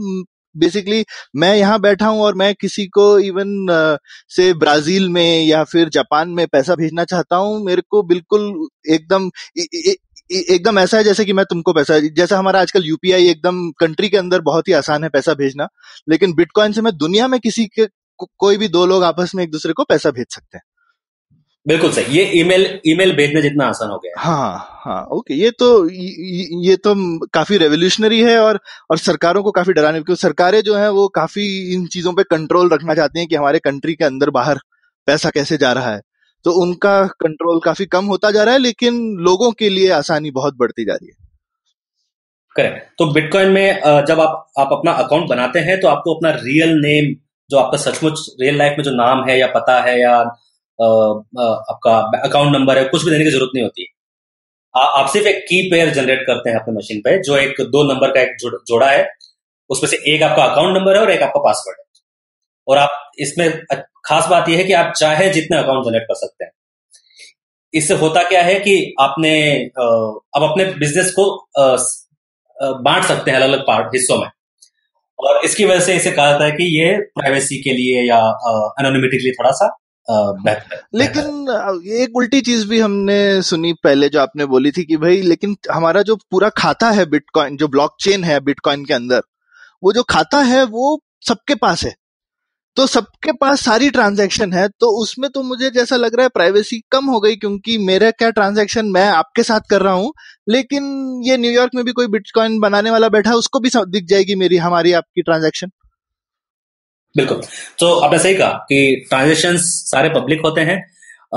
बेसिकली मैं यहाँ बैठा हूँ और मैं किसी को इवन आ, से ब्राजील में या फिर जापान में पैसा भेजना चाहता हूँ, मेरे को बिल्कुल एकदम एकदम ऐसा है जैसे कि मैं तुमको पैसा, जैसा हमारा आजकल यूपीआई एकदम कंट्री के अंदर बहुत ही आसान है पैसा भेजना, लेकिन बिटकॉइन से मैं दुनिया में किसी के को, कोई भी दो लोग आपस में एक दूसरे को पैसा भेज सकते हैं। बिल्कुल सही, ये ईमेल ईमेल भेजना जितना आसान हो गया है। हाँ हाँ ओके, ये तो ये, ये तो काफी रेवोल्यूशनरी है और और सरकारों को काफी डराने, क्योंकि सरकारें जो हैं वो काफी इन चीजों पे कंट्रोल रखना चाहती हैं कि हमारे कंट्री के अंदर बाहर पैसा कैसे जा रहा है, तो उनका कंट्रोल काफी कम होता जा रहा है, लेकिन लोगों के लिए आसानी बहुत बढ़ती जा रही है। करेक्ट। तो बिटकॉइन में जब आप आप अपना अकाउंट बनाते हैं तो आपको अपना रियल नेम, जो आपका सचमुच रियल लाइफ में जो नाम है या पता है या आ, आ, आपका अकाउंट नंबर है, कुछ भी देने की जरूरत नहीं होती। आ, आप सिर्फ एक की पेयर जनरेट करते हैं अपने मशीन पे, जो एक दो नंबर का एक जोड़, जोड़ा है, उसमें से एक आपका अकाउंट नंबर है और एक आपका पासवर्ड है। और आप इसमें खास बात यह है कि आप चाहे जितने अकाउंट जनरेट कर सकते हैं। इससे होता क्या है कि आपने अब आप अपने बिजनेस को बांट सकते हैं अलग अलग पार्ट हिस्सों में, और इसकी वजह से इसे कहा जाता है कि ये प्राइवेसी के लिए या एनोनिमिटी के लिए थोड़ा सा बैक, बैक, लेकिन बैक। एक उल्टी चीज भी हमने सुनी पहले, जो आपने बोली थी कि भाई लेकिन हमारा जो पूरा खाता है बिटकॉइन, जो ब्लॉकचेन है बिटकॉइन के अंदर, वो जो खाता है वो सबके पास है, तो सबके पास सारी ट्रांजैक्शन है, तो उसमें तो मुझे जैसा लग रहा है प्राइवेसी कम हो गई, क्योंकि मेरा क्या ट्रांजैक्शन मैं आपके साथ कर रहा हूँ, लेकिन ये न्यूयॉर्क में भी कोई बिटकॉइन बनाने वाला बैठा है उसको भी दिख जाएगी मेरी हमारी आपकी ट्रांजैक्शन। बिल्कुल, तो आपने सही कहा कि ट्रांजैक्शंस सारे पब्लिक होते हैं,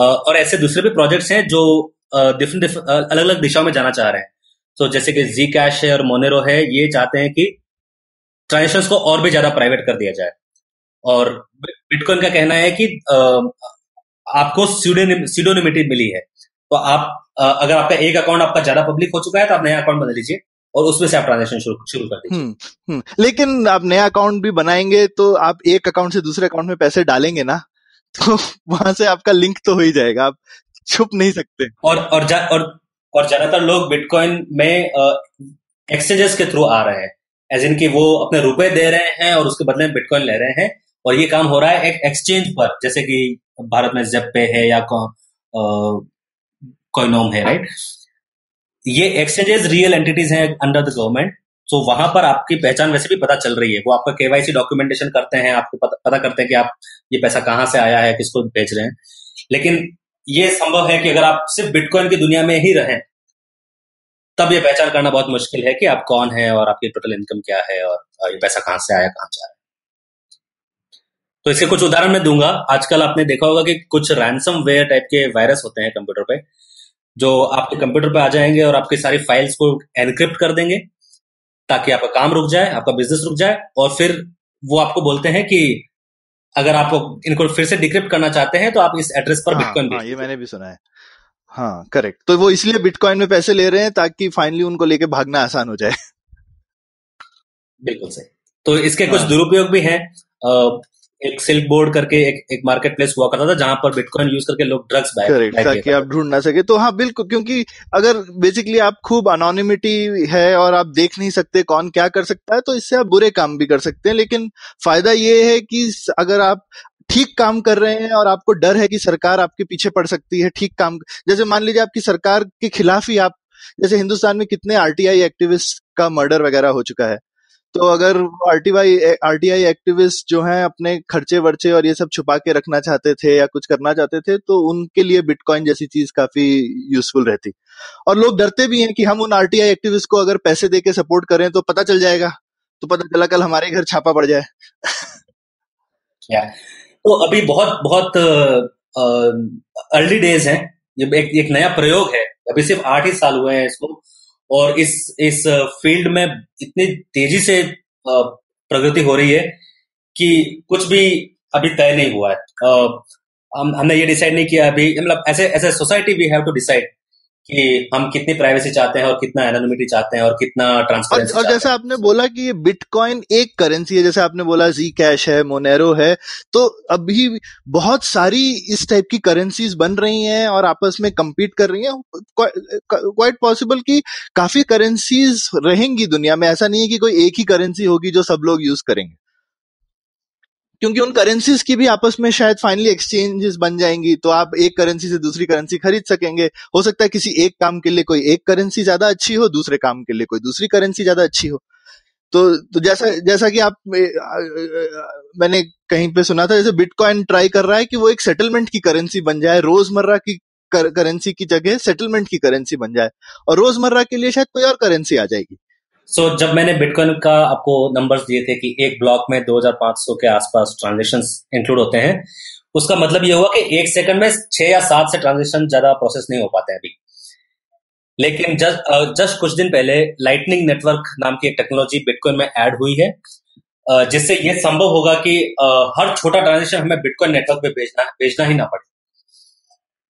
और ऐसे दूसरे भी प्रोजेक्ट्स हैं जो डिफरेंट अलग अलग दिशाओं में जाना चाह रहे हैं। तो जैसे कि जी कैश है और मोनेरो है, ये चाहते हैं कि ट्रांजैक्शंस को और भी ज्यादा प्राइवेट कर दिया जाए। और बिटकॉइन का कहना है कि आपको स्यूडोनिमिटी मिली है, तो आप अगर आपका एक अकाउंट आपका ज्यादा पब्लिक हो चुका है तो आप नया अकाउंट बना लीजिए और उसमें से आप ट्रांजैक्शन शुरू शुरू कर दीजिए। लेकिन आप नया अकाउंट भी बनाएंगे तो आप एक अकाउंट से दूसरे अकाउंट में पैसे डालेंगे ना, तो वहां से आपका लिंक तो हो ही जाएगा, आप छुप नहीं सकते। और और जा, और, और ज्यादातर लोग बिटकॉइन में एक्सचेंजेस के थ्रू आ रहे हैं, एज इन कि वो अपने रुपए दे रहे हैं और उसके बदले में बिटकॉइन ले रहे हैं, और ये काम हो रहा है एक एक्सचेंज पर, जैसे कि भारत में जेपे है या कॉइनोम है, राइट। ये एक्सचेंजेस रियल एंटिटीज हैं अंडर द गवर्नमेंट, तो वहां पर आपकी पहचान वैसे भी पता चल रही है, वो आपका केवाईसी डॉक्यूमेंटेशन करते हैं, आपको पता, पता करते हैं कि आप ये पैसा कहाँ से आया है, किसको भेज रहे हैं। लेकिन ये संभव है कि अगर आप सिर्फ बिटकॉइन की दुनिया में ही रहें तब ये पहचान करना बहुत मुश्किल है कि आप कौन है और आपकी टोटल इनकम क्या है और ये पैसा कहाँ से आया, कहाँ जा रहा है। तो इसके कुछ उदाहरण मैं दूंगा। आजकल आपने देखा होगा कि कुछ रैंसमवेयर टाइप के वायरस होते हैं कंप्यूटर पे, जो आपके कंप्यूटर पे आ जाएंगे और आपकी सारी फाइल्स को एनक्रिप्ट कर देंगे ताकि आपका काम रुक जाए, आपका बिजनेस रुक जाए, और फिर वो आपको बोलते हैं कि अगर आप इनको फिर से डिक्रिप्ट करना चाहते हैं तो आप इस एड्रेस पर बिटकॉइन भेजिए। ये मैंने भी सुना है। हाँ करेक्ट, तो वो इसलिए बिटकॉइन में पैसे ले रहे हैं ताकि फाइनली उनको लेके भागना आसान हो जाए। बिल्कुल सही। तो इसके हाँ। कुछ दुरुपयोग भी हैं। एक सिल्क बोर्ड करके एक एक मार्केट प्लेस हुआ करता था जहां पर बिटकॉइन यूज करके लोग ड्रग्स बाय करते थे ताकि आप ढूंढ ना सके। तो हाँ बिल्कुल, क्योंकि अगर बेसिकली आप खूब अनोनिमिटी है और आप देख नहीं सकते कौन क्या कर सकता है, तो इससे आप बुरे काम भी कर सकते हैं। लेकिन फायदा ये है कि अगर आप ठीक काम कर रहे हैं और आपको डर है कि सरकार आपके पीछे पड़ सकती है, ठीक काम, जैसे मान लीजिए आपकी सरकार के खिलाफ ही आप, जैसे हिंदुस्तान में कितने आरटीआई एक्टिविस्ट का मर्डर वगैरह हो चुका है, तो अगर आरटीआई आरटीआई एक्टिविस्ट जो हैं अपने खर्चे वर्चे और ये सब छुपा के रखना चाहते थे या कुछ करना चाहते थे, तो उनके लिए बिटकॉइन जैसी चीज काफी यूजफुल रहती। और लोग डरते भी हैं कि हम उन आरटीआई एक्टिविस्ट को अगर पैसे दे के सपोर्ट करें तो पता चल जाएगा, तो पता चला कल हमारे घर छापा पड़ जाए। क्या तो अभी बहुत बहुत अर्ली डेज है, एक, एक नया प्रयोग है, अभी सिर्फ आठ ही साल हुए हैं इसको, और इस इस फील्ड में इतनी तेजी से प्रगति हो रही है कि कुछ भी अभी तय नहीं हुआ है। हम हमने ये डिसाइड नहीं किया अभी, मतलब ऐसे ऐसे society we have to decide कि हम कितनी प्राइवेसी चाहते हैं और कितना एनोनिमिटी चाहते हैं और कितना ट्रांसपेरेंसी। और, और जैसा आपने बोला कि ये बिटकॉइन एक करेंसी है, जैसे आपने बोला जी कैश है, मोनेरो है, तो अभी बहुत सारी इस टाइप की करेंसीज बन रही हैं और आपस में कम्पीट कर रही हैं। क्वाइट पॉसिबल कि काफी करेंसीज रहेंगी दुनिया में, ऐसा नहीं है कि कोई एक ही करेंसी होगी जो सब लोग यूज करेंगे, क्योंकि उन करेंसीज की भी आपस में शायद फाइनली एक्सचेंजेस बन जाएंगी, तो आप एक करेंसी से दूसरी करेंसी खरीद सकेंगे। हो सकता है किसी एक काम के लिए कोई एक करेंसी ज्यादा अच्छी हो, दूसरे काम के लिए कोई दूसरी करेंसी ज्यादा अच्छी हो। तो, तो जैसा जैसा कि आप मैंने कहीं पे सुना था, जैसे बिटकॉइन ट्राई कर रहा है कि वो एक सेटलमेंट की करेंसी बन जाए, रोजमर्रा की कर, करेंसी की जगह सेटलमेंट की करेंसी बन जाए, और रोजमर्रा के लिए शायद कोई और करेंसी आ जाएगी। सो so, जब मैंने बिटकॉइन का आपको नंबर्स दिए थे कि एक ब्लॉक में पच्चीस सौ के आसपास ट्रांजेक्शंस इंक्लूड होते हैं, उसका मतलब ये हुआ कि एक सेकंड में छह या सात से ट्रांजेक्शन ज्यादा प्रोसेस नहीं हो पाते हैं अभी। लेकिन जस्ट जस्ट कुछ दिन पहले लाइटनिंग नेटवर्क नाम की एक टेक्नोलॉजी बिटकॉइन में ऐड हुई है, जिससे ये संभव होगा कि हर छोटा ट्रांजेक्शन हमें बिटकॉइन नेटवर्क पे भेजना भेजना ही ना पड़े।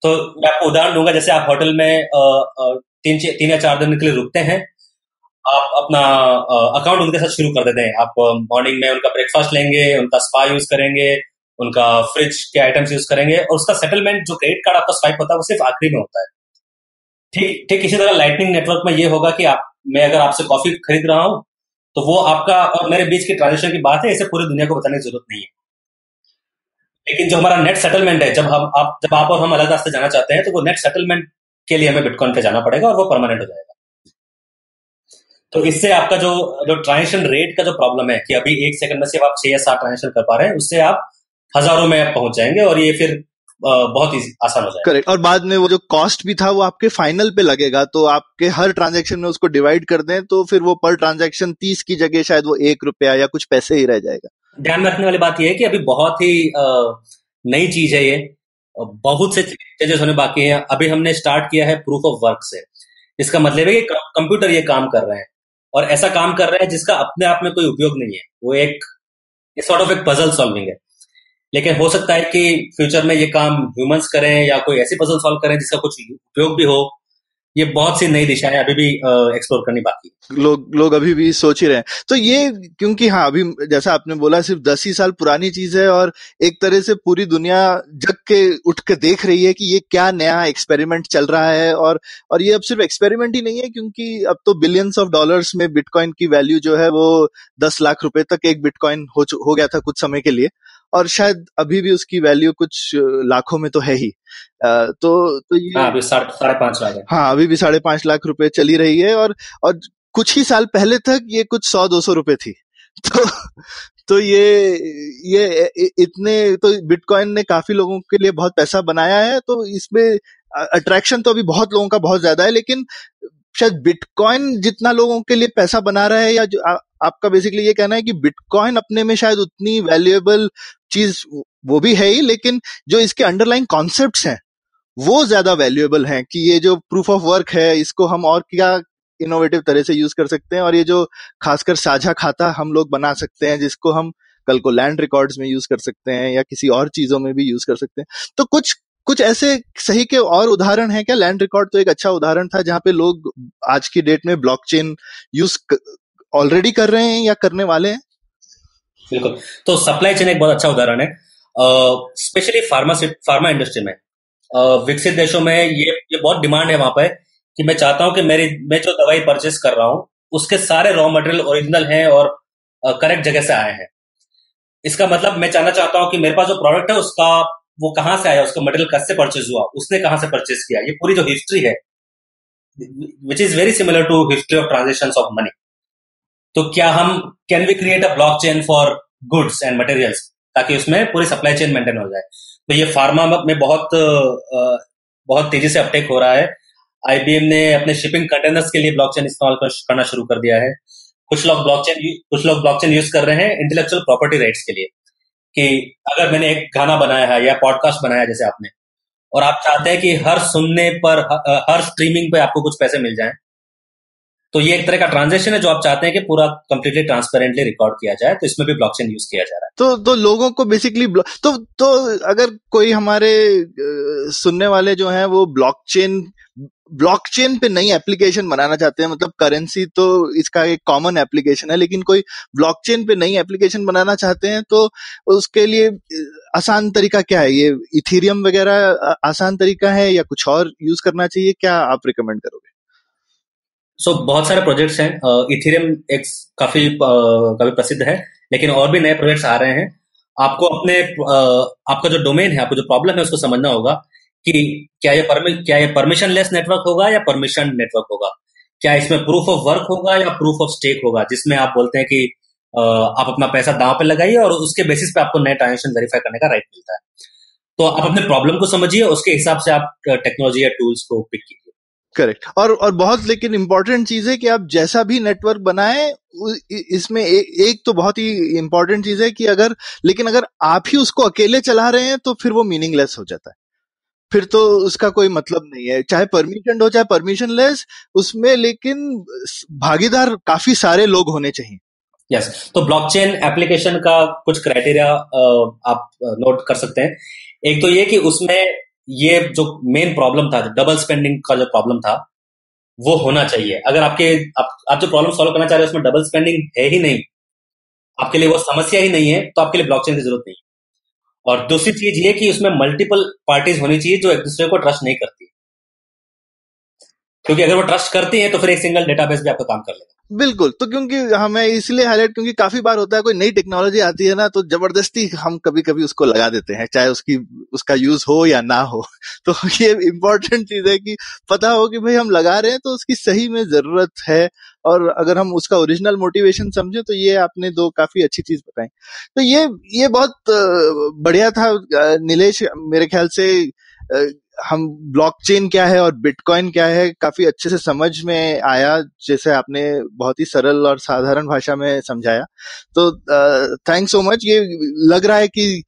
तो मैं आपको उदाहरण दूंगा, जैसे आप होटल में तीन तीन या चार दिन के लिए रुकते हैं, आप अपना अकाउंट उनके साथ शुरू कर देते हैं। आप मॉर्निंग में उनका ब्रेकफास्ट लेंगे, उनका स्पा यूज करेंगे, उनका फ्रिज के आइटम्स यूज करेंगे, और उसका सेटलमेंट जो क्रेडिट कार्ड आपका स्वाइप होता है वो सिर्फ आखिरी में होता है। ठीक ठीक इसी तरह लाइटनिंग नेटवर्क में ये होगा कि आप मैं अगर आपसे कॉफी खरीद रहा हूं तो वो आपका और मेरे बीच की ट्रांजेक्शन की बात है, इसे पूरी दुनिया को बताने की जरूरत नहीं है। लेकिन जो हमारा नेट सेटलमेंट है, जब हम आप जब आप और हम अलग रास्ते जाना चाहते हैं, तो वो नेट सेटलमेंट के लिए हमें बिटकॉइन पे जाना पड़ेगा और वो परमानेंट हो जाएगा। तो इससे आपका जो जो ट्रांजेक्शन रेट का जो प्रॉब्लम है कि अभी एक सेकंड में सिर्फ आप छह या सात ट्रांजेक्शन कर पा रहे हैं, उससे आप हजारों में पहुंच जाएंगे और ये फिर बहुत आसान हो जाएगा। करेक्ट। और बाद में वो जो कॉस्ट भी था वो आपके फाइनल पे लगेगा, तो आपके हर ट्रांजेक्शन में उसको डिवाइड कर दें तो फिर वो पर ट्रांजेक्शन तीस की जगह शायद वो एक रुपया या कुछ पैसे ही रह जाएगा। ध्यान में रखने वाली बात यह है कि अभी बहुत ही नई चीज है ये, बहुत से चेंजेस होने बाकी है। अभी हमने स्टार्ट किया है प्रूफ ऑफ वर्क से, इसका मतलब है कि कंप्यूटर ये काम कर रहे हैं और ऐसा काम कर रहे हैं जिसका अपने आप में कोई उपयोग नहीं है, वो एक सॉर्ट ऑफ एक पजल सॉल्विंग है। लेकिन हो सकता है कि फ्यूचर में ये काम ह्यूमंस करें या कोई ऐसी पजल सॉल्व करें जिसका कुछ उपयोग भी हो। ये बहुत सी नई दिशाएं अभी भी एक्सप्लोर करनी बाकी है, लोग लोग अभी भी सोच ही रहे हैं। तो ये क्योंकि हाँ अभी जैसा आपने बोला सिर्फ दस ही साल पुरानी चीज है और एक तरह से पूरी दुनिया जग के उठ के देख रही है कि ये क्या नया एक्सपेरिमेंट चल रहा है। और और ये अब सिर्फ एक्सपेरिमेंट ही नहीं है, क्योंकि अब तो बिलियंस ऑफ डॉलर्स में बिटकॉइन की वैल्यू जो है वो दस लाख रुपए तक एक बिटकॉइन हो, हो गया था कुछ समय के लिए, और शायद अभी भी उसकी वैल्यू कुछ लाखों में तो है ही। तो तो ये हाँ, अभी साढ़े पांच लाख हाँ अभी भी साढ़े पांच लाख रुपए चली रही है, और और कुछ ही साल पहले तक ये कुछ सौ दो सौ रुपए थी। तो तो ये ये इतने तो बिटकॉइन ने काफी लोगों के लिए बहुत पैसा बनाया है। तो इसमें अट्रैक्शन तो अभी बहुत लोगों का बहुत ज्यादा है, लेकिन शायद बिटकॉइन जितना लोगों के लिए पैसा बना रहा है, या जो आ, आपका बेसिकली ये कहना है कि बिटकॉइन अपने में शायद उतनी वैल्यूएबल चीज वो भी है ही, लेकिन जो इसके अंडरलाइन कॉन्सेप्ट्स हैं वो ज्यादा वैल्यूएबल हैं कि ये जो प्रूफ ऑफ वर्क है इसको हम और क्या इनोवेटिव तरह से यूज कर सकते हैं, और ये जो खासकर साझा खाता हम लोग बना सकते हैं जिसको हम कल को लैंड रिकॉर्ड्स में यूज कर सकते हैं या किसी और चीजों में भी यूज कर सकते हैं। तो कुछ कुछ ऐसे सही के और उदाहरण है क्या? लैंड रिकॉर्ड तो एक अच्छा उदाहरण था जहां पे लोग आज की डेट में ब्लॉकचेन यूज ऑलरेडी कर रहे हैं या करने वाले हैं। बिल्कुल, तो सप्लाई चेन एक बहुत अच्छा उदाहरण है, स्पेशली फार्मा फार्मा इंडस्ट्री में। uh, विकसित देशों में ये ये बहुत डिमांड है वहां पर कि मैं चाहता हूं कि मेरी मैं जो दवाई परचेस कर रहा हूं उसके सारे रॉ मटेरियल ओरिजिनल हैं और करेक्ट uh, जगह से आए हैं। इसका मतलब मैं जानना चाहता हूं कि मेरे पास जो प्रोडक्ट है उसका वो कहां से आया, उसका मटेरियल कैसे परचेस हुआ, उसने कहां से परचेस किया, ये पूरी जो हिस्ट्री है, which is very similar to history of transactions of money. तो क्या हम can we create a blockchain for goods and materials, ताकि उसमें पूरी सप्लाई चेन मेंटेन हो जाए। तो ये फार्मा में बहुत बहुत तेजी से अपटेक हो रहा है। आईबीएम ने अपने शिपिंग कंटेनर्स के लिए ब्लॉकचेन इस्तेमाल करना शुरू कर दिया है। कुछ लोग ब्लॉकचेन कुछ लोग ब्लॉकचेन यूज कर रहे हैं इंटेलेक्चुअल प्रॉपर्टी राइट्स के लिए, कि अगर मैंने एक गाना बनाया है या पॉडकास्ट बनाया जैसे आपने, और आप चाहते हैं कि हर सुनने पर हर स्ट्रीमिंग पे आपको कुछ पैसे मिल जाएं, तो ये एक तरह का ट्रांजैक्शन है जो आप चाहते हैं कि पूरा कंप्लीटली ट्रांसपेरेंटली रिकॉर्ड किया जाए, तो इसमें भी ब्लॉकचेन यूज किया जा रहा है। तो तो लोगों को बेसिकली तो तो अगर कोई हमारे सुनने वाले जो हैं वो ब्लॉकचेन ब्लॉकचेन पे नई एप्लीकेशन बनाना चाहते हैं, मतलब करेंसी तो इसका एक कॉमन एप्लीकेशन है, लेकिन कोई ब्लॉकचेन पे नई एप्लीकेशन बनाना चाहते हैं तो उसके लिए आसान तरीका क्या है? ये इथेरियम वगैरह आसान तरीका है या कुछ और यूज करना चाहिए, क्या आप रिकमेंड करोगे? सो so, बहुत सारे प्रोजेक्ट्स हैं। इथेरियम एक काफी काफी प्रसिद्ध है, लेकिन और भी नए प्रोजेक्ट्स आ रहे हैं। आपको अपने uh, आपका जो डोमेन है, आपको जो प्रॉब्लम है, उसको समझना होगा कि क्या ये परमि क्या ये परमिशनलेस नेटवर्क होगा या परमिशन नेटवर्क होगा, क्या इसमें प्रूफ ऑफ वर्क होगा या प्रूफ ऑफ स्टेक होगा, जिसमें आप बोलते हैं कि आप अपना पैसा दांव पे लगाइए और उसके बेसिस पे आपको नए ट्रांजेक्शन वेरीफाई करने का राइट मिलता है। तो आप अपने प्रॉब्लम को समझिए, उसके हिसाब से आप टेक्नोलॉजी या टूल्स को पिक कीजिए। करेक्ट। और और बहुत लेकिन इम्पोर्टेंट चीज है कि आप जैसा भी नेटवर्क बनाए, इसमें ए, एक तो बहुत ही इम्पोर्टेंट चीज है कि अगर लेकिन अगर आप ही उसको अकेले चला रहे हैं तो फिर वो मीनिंगलेस हो जाता है, फिर तो उसका कोई मतलब नहीं है, चाहे परमिशन हो चाहे परमिशन लेस, उसमें लेकिन भागीदार काफी सारे लोग होने चाहिए। Yes yes. तो ब्लॉकचेन एप्लीकेशन का कुछ क्राइटेरिया आप नोट कर सकते हैं। एक तो ये कि उसमें ये जो मेन प्रॉब्लम था, डबल स्पेंडिंग का जो प्रॉब्लम था, वो होना चाहिए। अगर आपके आप, आप जो प्रॉब्लम सॉल्व करना चाह रहे हो उसमें डबल स्पेंडिंग है ही नहीं, आपके लिए वो समस्या ही नहीं है, तो आपके लिए ब्लॉकचेन की जरूरत नहीं है। और दूसरी चीज ये कि उसमें मल्टीपल पार्टीज होनी चाहिए जो एक दूसरे को ट्रस्ट नहीं करती, क्योंकि अगर वो ट्रस्ट करती है तो फिर एक सिंगल डेटाबेस भी आपका काम कर लेगा। बिल्कुल। तो क्योंकि हमें इसलिए हाईलाइट, क्योंकि काफी बार होता है कोई नई टेक्नोलॉजी आती है ना, तो जबरदस्ती हम कभी कभी उसको लगा देते हैं, चाहे उसकी उसका यूज हो या ना हो। तो ये इम्पोर्टेंट चीज है कि पता हो कि भाई हम लगा रहे हैं तो उसकी सही में जरूरत है, और अगर हम उसका ओरिजिनल मोटिवेशन समझे। तो ये आपने दो काफी अच्छी चीज बताई, तो ये ये बहुत बढ़िया था नीलेश। मेरे ख्याल से हम ब्लॉकचेन क्या है और बिटकॉइन क्या है काफी अच्छे से समझ में आया, जैसे आपने बहुत ही सरल और साधारण भाषा में समझाया। तो थैंक्स सो मच। ये लग रहा है कि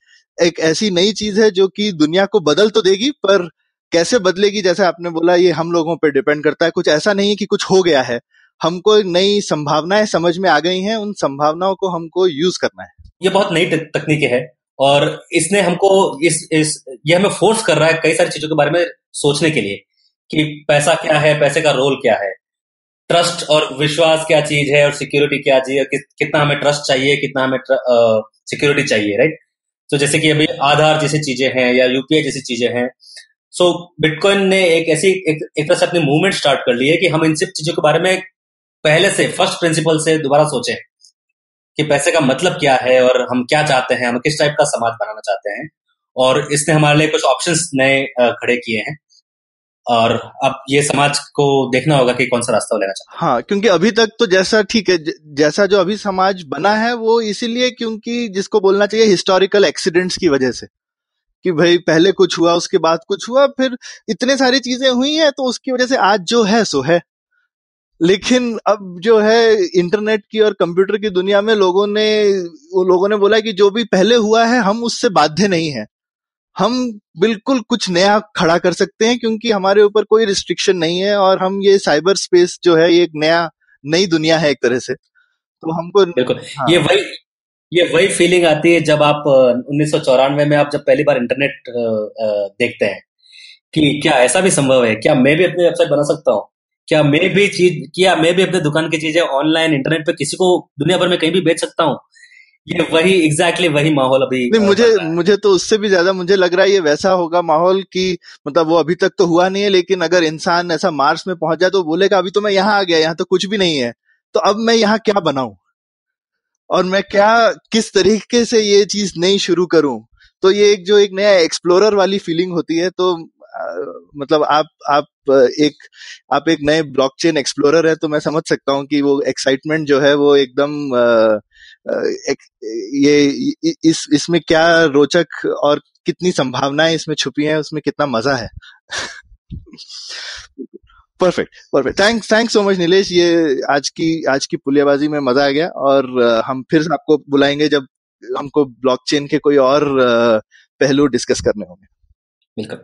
एक ऐसी नई चीज है जो कि दुनिया को बदल तो देगी, पर कैसे बदलेगी, जैसे आपने बोला, ये हम लोगों पे डिपेंड करता है। कुछ ऐसा नहीं है कि कुछ हो गया है, हमको नई संभावनाएं समझ में आ गई हैं, उन संभावनाओं को हमको यूज करना है। ये बहुत नई तकनीक है और इसने हमको इस इस ये हमें फोर्स कर रहा है कई सारी चीजों के बारे में सोचने के लिए कि पैसा क्या है, पैसे का रोल क्या है, ट्रस्ट और विश्वास क्या चीज है, और सिक्योरिटी क्या चीज है, कि, कितना हमें ट्रस्ट चाहिए, कितना हमें सिक्योरिटी चाहिए, राइट। तो जैसे कि अभी आधार जैसी चीजें हैं या यूपीआई जैसी चीजें हैं। सो बिटकॉइन ने एक ऐसी एक तरह से अपनी मूवमेंट स्टार्ट कर ली है कि हम इन सब चीजों के बारे में पहले से फर्स्ट प्रिंसिपल से दोबारा सोचें कि पैसे का मतलब क्या है और हम क्या चाहते हैं, हम किस टाइप का समाज बनाना चाहते हैं। और इसने हमारे लिए कुछ ऑप्शंस नए खड़े किए हैं और अब ये समाज को देखना होगा कि कौन सा रास्ता लेना चाहिए। हाँ, क्योंकि अभी तक तो जैसा ठीक है जैसा जो अभी समाज बना है वो इसीलिए, क्योंकि जिसको बोलना चाहिए हिस्टोरिकल एक्सीडेंट्स की वजह से, कि भाई पहले कुछ हुआ, उसके बाद कुछ हुआ, फिर इतने सारी चीजें हुई हैं, तो उसकी वजह से आज जो है सो है। लेकिन अब जो है इंटरनेट की और कंप्यूटर की दुनिया में लोगों ने वो लोगों ने बोला कि जो भी पहले हुआ है हम उससे बाध्य नहीं है, हम बिल्कुल कुछ नया खड़ा कर सकते हैं, क्योंकि हमारे ऊपर कोई रिस्ट्रिक्शन नहीं है। और हम ये साइबर स्पेस जो है ये एक नया नई दुनिया है एक तरह से, तो हमको बिल्कुल हाँ। ये वही ये वही फीलिंग आती है जब आप उन्नीस सौ चौरानवे में आप जब पहली बार इंटरनेट देखते हैं कि क्या ऐसा भी संभव है, क्या मैं भी अपनी वेबसाइट बना सकता हूँ, क्या मैं भी चीज क्या मैं भी अपने दुकान की चीजें ऑनलाइन इंटरनेट पे किसी को दुनिया भर में कहीं भी बेच सकता हूँ। ये वही एग्जैक्टली exactly वही माहौल अभी नहीं, मुझे मुझे तो उससे भी ज्यादा मुझे लग रहा है ये वैसा होगा माहौल कि मतलब वो अभी तक तो हुआ नहीं है, लेकिन अगर इंसान ऐसा मार्स में पहुंच जाए तो बोलेगा अभी तो मैं यहाँ आ गया, यहाँ तो कुछ भी नहीं है, तो अब मैं यहाँ क्या बनाऊं और मैं क्या किस तरीके से ये चीज नई शुरू करूं। तो ये एक जो एक नया एक्सप्लोरर वाली फीलिंग होती है। तो मतलब आप आप एक आप एक नए ब्लॉकचेन एक्सप्लोरर है, तो मैं समझ सकता हूँ कि वो एक्साइटमेंट जो है वो एकदम एक, ये इस इसमें क्या रोचक और कितनी संभावनाएं इसमें छुपी हैं, उसमें कितना मजा है। Perfect perfect thanks thanks so much Nilesh. ये आज की आज की पुलियाबाजी में मजा आ गया, और हम फिर आपको बुलाएंगे जब हमको ब्लॉकचेन के कोई और पहलू डिस्कस करने होंगे। बिल्कुल,